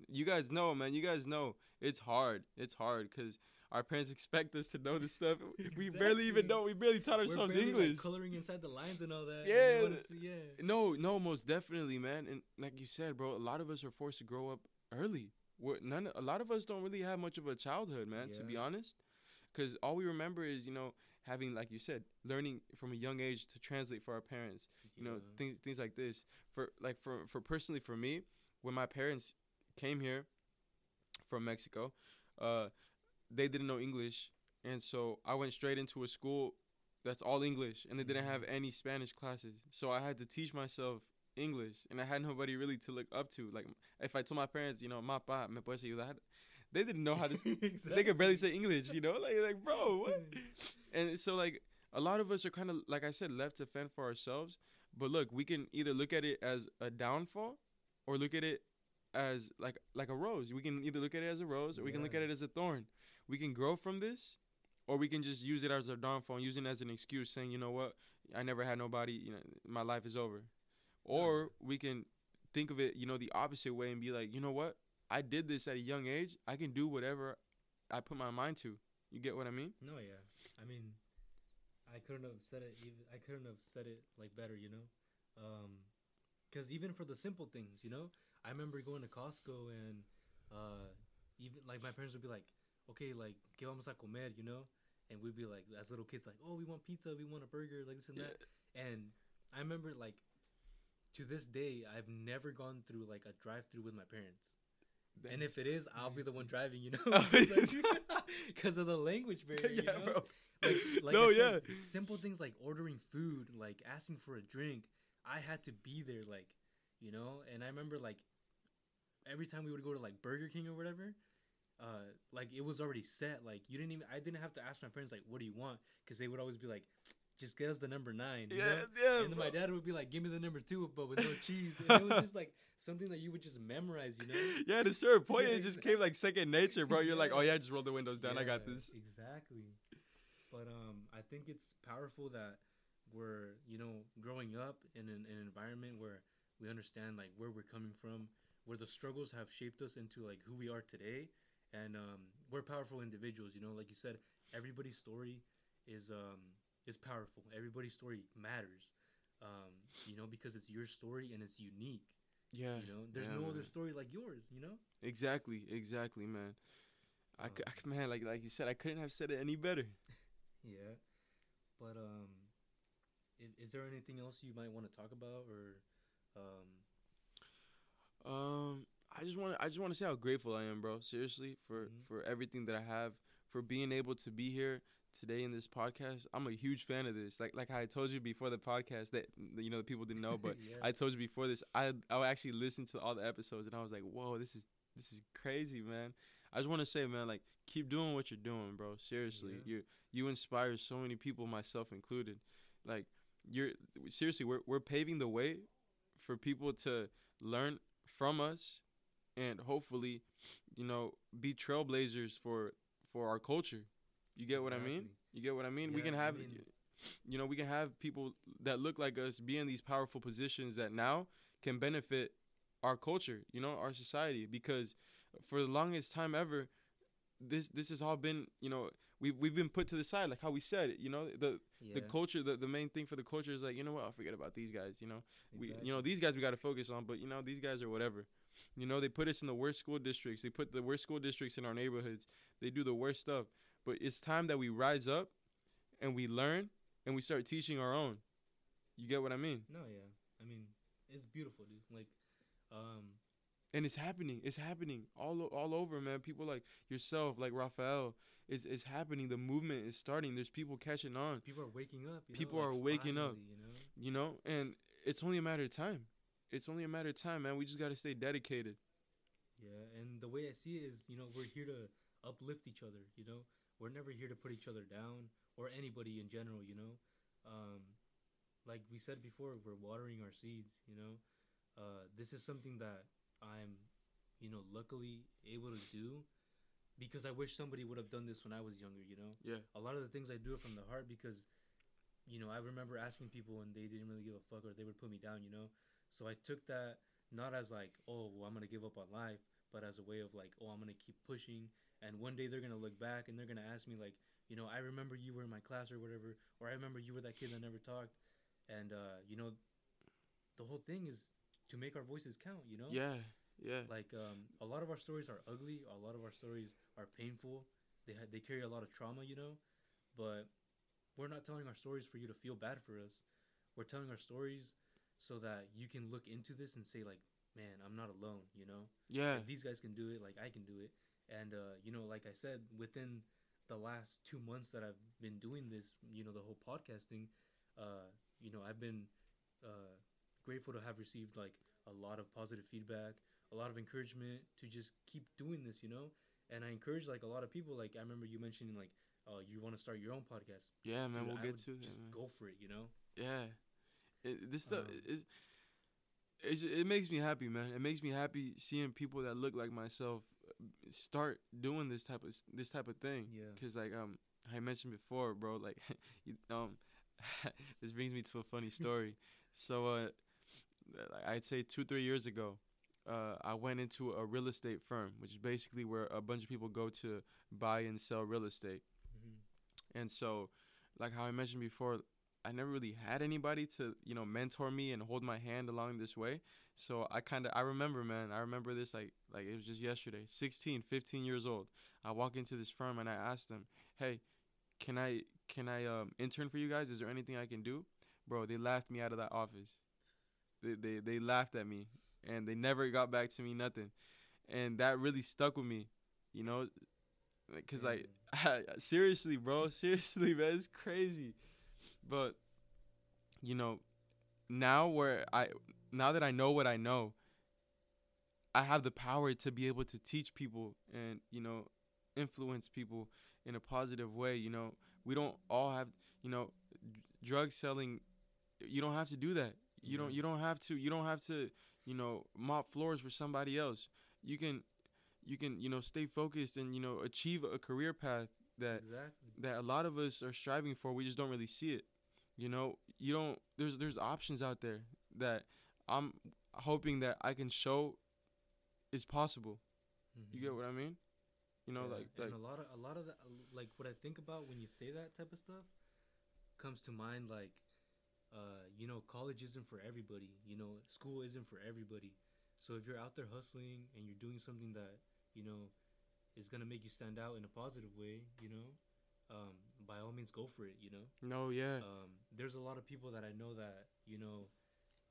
You guys know, man. You guys know. It's hard. It's hard because our parents expect us to know this stuff. Exactly. We barely even know. We barely taught ourselves barely, English. Like, coloring inside the lines and all that. Yeah. And see, yeah. No, no, most definitely, man. And like you said, bro, a lot of us are forced to grow up early. We're none. A lot of us don't really have much of a childhood, man, yeah. to be honest. Because all we remember is, you know, having, like you said, learning from a young age to translate for our parents. Yeah. You know, things things like this. For like for, for personally, for me, when my parents came here from Mexico, uh, they didn't know English. And so I went straight into a school that's all English. And they didn't have any Spanish classes. So I had to teach myself English. And I had nobody really to look up to. Like, if I told my parents, you know, ma pa, me puedes ayudar, they didn't know how to exactly. They could barely say English, you know? Like, like bro, what? And so, like, a lot of us are kind of, like I said, left to fend for ourselves. But look, we can either look at it as a downfall or look at it as like like a rose. We can either look at it as a rose or we yeah. can look at it as a thorn. We can grow from this, or we can just use it as a downfall, and use it as an excuse, saying, you know what, I never had nobody, you know, my life is over. Or yeah. we can think of it, you know, the opposite way and be like, you know what, I did this at a young age, I can do whatever I put my mind to. You get what I mean? No, yeah. I mean, I couldn't have said it even, I couldn't have said it like better, you know? Um, because even for the simple things, you know, I remember going to Costco and uh, even like my parents would be like, okay, like, ¿qué vamos a comer, you know? And we'd be like, as little kids, like, oh, we want pizza, we want a burger, like this and yeah. that. And I remember, like, to this day, I've never gone through, like, a drive-through with my parents. That and if it is, crazy. I'll be the one driving, you know? Because like, of the language barrier, you yeah, know? Bro. Like, like no, said, yeah. simple things like ordering food, like, asking for a drink. I had to be there, like, you know? And I remember, like, every time we would go to, like, Burger King or whatever, uh, like it was already set. Like you didn't even, I didn't have to ask my parents, like, what do you want? Because they would always be like, just get us the number nine. You yeah, know? yeah. And then bro. my dad would be like, give me the number two, but with no cheese. And it was just like something that you would just memorize, you know? Yeah, at a certain point, yeah, it just exactly. came like second nature, bro. You're yeah. like, oh yeah, just roll the windows down. Yeah, I got this. Exactly. But um, I think it's powerful that we're, you know, growing up in an, an environment where we understand like where we're coming from, where the struggles have shaped us into like who we are today. And um, we're powerful individuals, you know, like you said, everybody's story is, um, is powerful. Everybody's story matters, um, you know, because it's your story and it's unique. Yeah. You know, there's yeah, no man. other story like yours, you know? Exactly. Exactly, man. I, um, I man, like, like you said, I couldn't have said it any better. Yeah. But, um, is, is there anything else you might want to talk about or, um, Um, I just want to I just want to say how grateful I am, bro. Seriously, for, mm-hmm. for everything that I have, for being able to be here today in this podcast. I'm a huge fan of this. Like like I told you before the podcast that, you know, the people didn't know, but yeah. I told you before this, I I actually listened to all the episodes and I was like, whoa, this is this is crazy, man. I just want to say, man, like, keep doing what you're doing, bro. Seriously, yeah. you you inspire so many people, myself included. Like, you're seriously, we're we're paving the way for people to learn from us and hopefully, you know, be trailblazers for for our culture. You get exactly. what I mean? You get what I mean? Yeah, we can have, I mean, you know, we can have people that look like us be in these powerful positions that now can benefit our culture, you know, our society. Because for the longest time ever, this this has all been, you know, we've, we've been put to the side, like how we said it, you know, the yeah. the culture, the, the main thing for the culture is like, you know what, I'll forget about these guys, you know, exactly. we, you know, these guys we got to focus on, but, you know, these guys are whatever, you know, they put us in the worst school districts, they put the worst school districts in our neighborhoods, they do the worst stuff, but it's time that we rise up and we learn and we start teaching our own. You get what I mean? No, yeah. I mean, it's beautiful, dude. Like, um... and it's happening. It's happening all all over, man. People like yourself, like Rafael, it's, it's happening. The movement is starting. There's people catching on. People are waking up. You people know, like are waking finally, up, you know? you know, and it's only a matter of time. It's only a matter of time, man. We just got to stay dedicated. Yeah, and the way I see it is, you know, we're here to uplift each other, you know. We're never here to put each other down or anybody in general, you know. Um, like we said before, we're watering our seeds, you know. Uh, this is something that I'm, you know, luckily able to do because I wish somebody would have done this when I was younger, you know? Yeah. A lot of the things I do it from the heart because, you know, I remember asking people and they didn't really give a fuck or they would put me down, you know? So I took that not as like, oh, well, I'm going to give up on life, but as a way of like, oh, I'm going to keep pushing. And one day they're going to look back and they're going to ask me like, you know, I remember you were in my class or whatever, or I remember you were that kid that never talked. And, uh, you know, the whole thing is to make our voices count, you know? Yeah, yeah. Like, um, a lot of our stories are ugly. A lot of our stories are painful. They ha- they carry a lot of trauma, you know? But we're not telling our stories for you to feel bad for us. We're telling our stories so that you can look into this and say, like, man, I'm not alone, you know? Yeah. Like, these guys can do it. Like, I can do it. And, uh, you know, like I said, within the last two months that I've been doing this, you know, the whole podcasting, uh, you know, I've been... Uh, grateful to have received like a lot of positive feedback, a lot of encouragement to just keep doing this, you know. And I encourage like a lot of people. Like I remember you mentioning like, oh, uh, you want to start your own podcast? Yeah, man, Dude, we'll I get to just that, go for it, you know. Yeah, it, this stuff um, is, is it makes me happy, man. It makes me happy seeing people that look like myself start doing this type of this type of thing. Yeah, because like um I mentioned before, bro, like um this brings me to a funny story. So uh. I'd say two, three years ago, uh, I went into a real estate firm, which is basically where a bunch of people go to buy and sell real estate. Mm-hmm. And so, like how I mentioned before, I never really had anybody to, you know, mentor me and hold my hand along this way. So I kind of, I remember, man, I remember this like, like it was just yesterday, sixteen, fifteen years old. I walk into this firm and I ask them, hey, can I, can I um, intern for you guys? Is there anything I can do? Bro, they laughed me out of that office. They, they they laughed at me and they never got back to me, nothing. And that really stuck with me, you know, because like, I, seriously, bro, seriously, man, it's crazy. But, you know, now where I now that I know what I know, I have the power to be able to teach people and, you know, influence people in a positive way. You know, we don't all have, you know, d- drug selling. You don't have to do that. You mm-hmm. don't you don't have to you don't have to, you know, mop floors for somebody else. You can you can, you know, stay focused and, you know, achieve a career path that exactly. that a lot of us are striving for. We just don't really see it. You know, you don't there's there's options out there that I'm hoping that I can show is possible. Mm-hmm. You get what I mean? You know, yeah, like, like and a lot of a lot of that, like what I think about when you say that type of stuff comes to mind, like uh, you know, college isn't for everybody, you know, school isn't for everybody. So if you're out there hustling and you're doing something that, you know, is gonna make you stand out in a positive way, you know, um, by all means go for it, you know. No, yeah. Um, there's a lot of people that I know that, you know,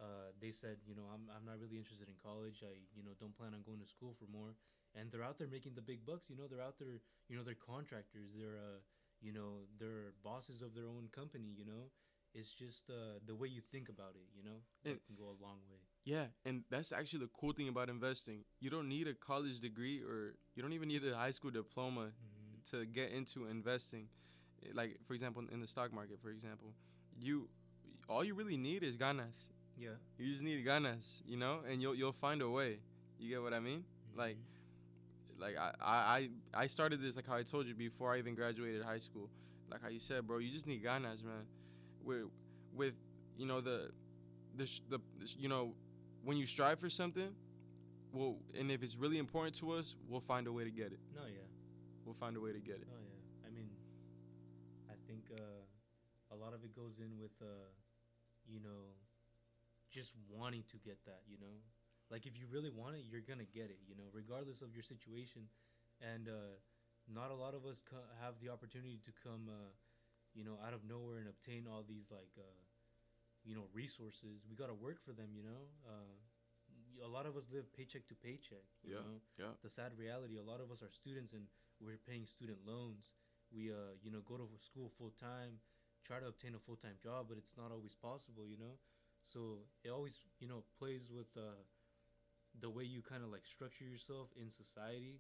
Uh, they said, you know, I'm I'm not really interested in college. I, you know, don't plan on going to school for more. And they're out there making the big bucks. You know, they're out there, you know, they're contractors. They're, uh, you know, they're bosses of their own company, you know. It's just uh, the way you think about it, you know. It can go a long way. Yeah, and that's actually the cool thing about investing. You don't need a college degree or you don't even need a high school diploma mm-hmm. to get into investing. Like, for example, in the stock market, for example, you all you really need is ganas. Yeah, you just need ganas, you know, and you'll you'll find a way. You get what I mean? Mm-hmm. Like, like I, I I started this like how I told you before I even graduated high school. Like how you said, bro, you just need ganas, man. With with you know the the the you know when you strive for something, well, and if it's really important to us, we'll find a way to get it. No, yeah, we'll find a way to get it. Oh yeah, I mean, I think uh, a lot of it goes in with uh, you know. just wanting to get that, you know, like if you really want it, you're gonna get it, you know, regardless of your situation. And uh, not a lot of us co- have the opportunity to come, uh, you know, out of nowhere and obtain all these like, uh, you know, resources. We gotta work for them, you know. Uh, a lot of us live paycheck to paycheck. You yeah, know? yeah. The sad reality, a lot of us are students and we're paying student loans. We, uh, you know, go to school full time, try to obtain a full time job, but it's not always possible, you know. So it always, you know, plays with uh, the way you kind of like structure yourself in society.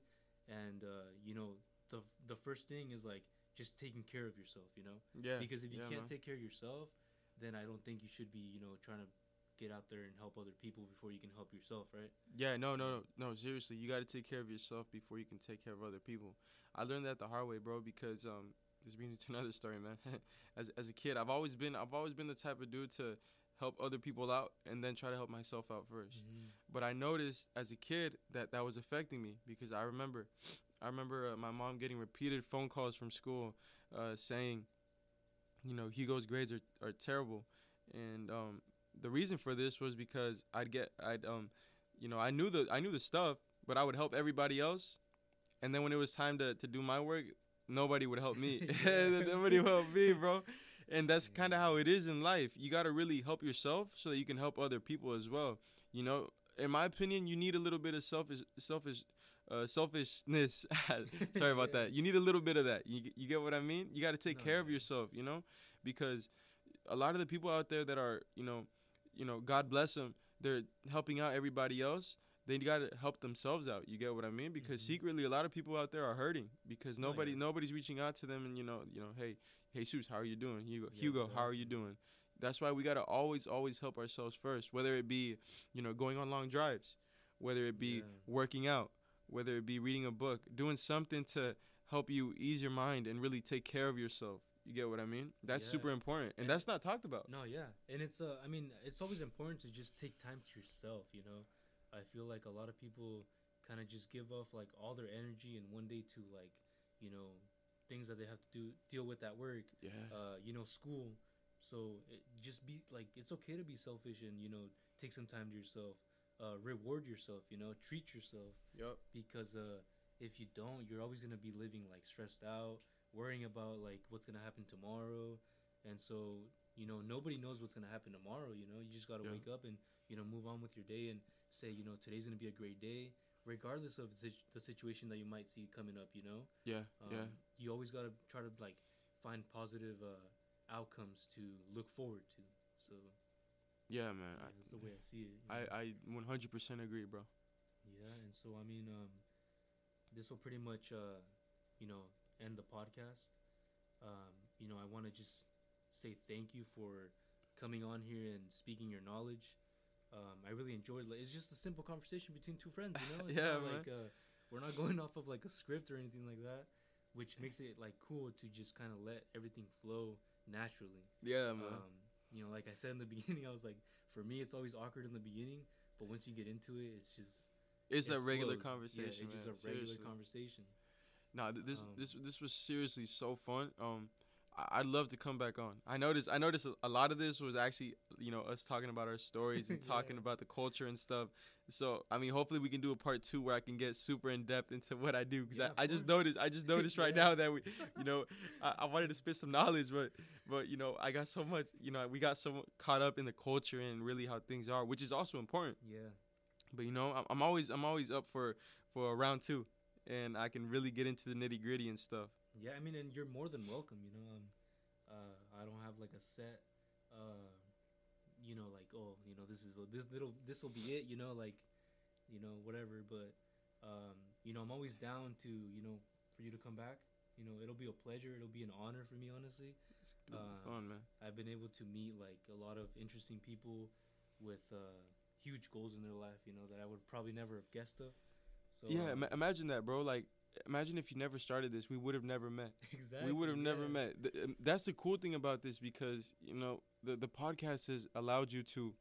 And, uh, you know, the f- the first thing is like just taking care of yourself, you know, yeah, because if you yeah, can't man. take care of yourself, then I don't think you should be, you know, trying to get out there and help other people before you can help yourself. Right. Yeah. No, no, no, no. Seriously, you got to take care of yourself before you can take care of other people. I learned that the hard way, bro, because um, this brings to another story, man. as as a kid, I've always been I've always been the type of dude to help other people out, and then try to help myself out first. Mm-hmm. But I noticed as a kid that that was affecting me because I remember, I remember uh, my mom getting repeated phone calls from school uh, saying, you know, Hugo's grades are, are terrible. And um, the reason for this was because I'd get, I'd, um, you know, I knew the, I knew the stuff, but I would help everybody else. And then when it was time to, to do my work, nobody would help me. Nobody would help me, bro. And that's kind of how it is in life. You got to really help yourself so that you can help other people as well. You know, in my opinion, you need a little bit of selfish, selfish, uh, selfishness. Sorry about yeah. that. You need a little bit of that. You you get what I mean? You got to take no, care no. of yourself, you know, because a lot of the people out there that are, you know, you know, God bless them, they're helping out everybody else. They got to help themselves out. You get what I mean? Because mm-hmm. secretly, a lot of people out there are hurting because nobody, oh, yeah. nobody's reaching out to them. And, you know, you know, hey, Jesus, how are you doing? Hugo, yeah, Hugo so. how are you doing? That's why we got to always, always help ourselves first, whether it be, you know, going on long drives, whether it be yeah. working out, whether it be reading a book, doing something to help you ease your mind and really take care of yourself. You get what I mean? That's yeah. super important. And, and that's not talked about. No, yeah. And it's, uh, I mean, it's always important to just take time to yourself, you know. I feel like a lot of people kind of just give off, like, all their energy in one day to, like, you know, things that they have to do deal with at work, yeah. uh, you know, school. So it just be like, it's okay to be selfish and, you know, take some time to yourself, uh, reward yourself, you know, treat yourself. Yep. Because uh, if you don't, you're always going to be living like stressed out, worrying about like what's going to happen tomorrow. And so, you know, nobody knows what's going to happen tomorrow. You know, you just got to yeah. wake up and, you know, move on with your day and say, you know, today's going to be a great day. Regardless of the, the situation that you might see coming up, you know? Yeah, um, yeah. You always got to try to, like, find positive uh, outcomes to look forward to. So, yeah, man. Yeah, I, that's the way I see it. I, I one hundred percent agree, bro. Yeah, and so, I mean, um, this will pretty much, uh, you know, end the podcast. Um, you know, I want to just say thank you for coming on here and speaking your knowledge. Um, I really enjoyed it. It's just a simple conversation between two friends, you know? It's yeah, not man. Like, uh, we're not going off of, like, a script or anything like that, which makes it, like, cool to just kind of let everything flow naturally. Yeah, man. Um, you know, like I said in the beginning, I was like, for me, it's always awkward in the beginning, but once you get into it, it's just... It's it a regular flows. conversation, yeah, it's man. just a regular seriously. conversation. Nah, th- this um, this this was seriously so fun. Um, I- I'd love to come back on. I noticed I noticed a-, a lot of this was actually, you know, us talking about our stories and yeah. talking about the culture and stuff. So I mean, hopefully we can do a part two where I can get super in depth into what I do, because yeah, I-, I just noticed I just noticed yeah. right now that we, you know, I-, I wanted to spit some knowledge, but but you know, I got so much, you know, we got so caught up in the culture and really how things are, which is also important. Yeah. But you know, I'm always I'm always up for for a round two, and I can really get into the nitty gritty and stuff. Yeah, I mean, and you're more than welcome. You know, um, uh, I don't have like a set, uh, you know, like oh, you know, this is this little this will be it. You know, like, you know, whatever. But um, you know, I'm always down to you know for you to come back. You know, it'll be a pleasure. It'll be an honor for me, honestly. It's gonna be fun, man. I've been able to meet like a lot of interesting people with. Uh, huge goals in their life, you know, that I would probably never have guessed of. So yeah, um, imagine that, bro. Like, imagine if you never started this, we would have never met. Exactly. We would have yeah. never met. That's the cool thing about this, because, you know, the, the podcast has allowed you to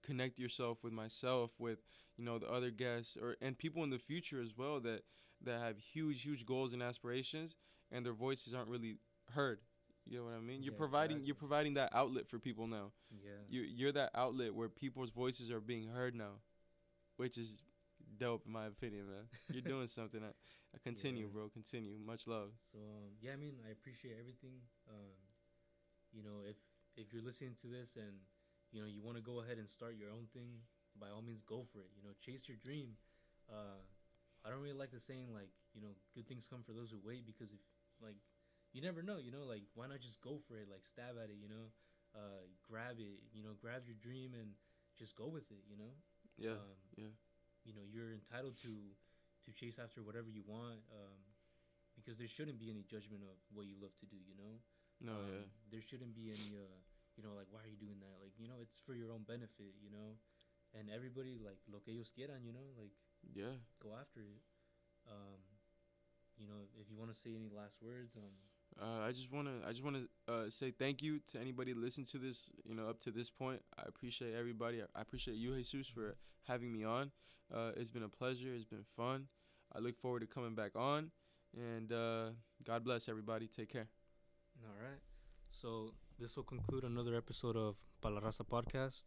connect yourself with myself, with, you know, the other guests, or and people in the future as well that, that have huge, huge goals and aspirations, and their voices aren't really heard. You know what I mean? You're yeah, providing exactly. you're providing that outlet for people now. Yeah. You you're that outlet where people's voices are being heard now, which is dope in my opinion, man. You're doing something. I, I continue, yeah. bro. Continue. Much love. So um, yeah, I mean, I appreciate everything. Um, you know, if if you're listening to this and you know you want to go ahead and start your own thing, by all means, go for it. You know, chase your dream. Uh, I don't really like the saying like you know good things come for those who wait, because if like. You never know, you know, like, why not just go for it, like, stab at it, you know, uh, grab it, you know, grab your dream and just go with it, you know? Yeah, um, yeah. You know, you're entitled to to chase after whatever you want, um, because there shouldn't be any judgment of what you love to do, you know? No, um, yeah. There shouldn't be any, uh, you know, like, why are you doing that? Like, you know, it's for your own benefit, you know? And everybody, like, lo que ellos quieran, you know? Like, yeah. Go after it. Um, you know, if you want to say any last words, um... Uh, I just wanna, I just wanna uh, say thank you to anybody listening to this. You know, up to this point, I appreciate everybody. I appreciate you, Jesus, for having me on. Uh, it's been a pleasure. It's been fun. I look forward to coming back on. And uh, God bless everybody. Take care. All right. So this will conclude another episode of Palabraza Podcast.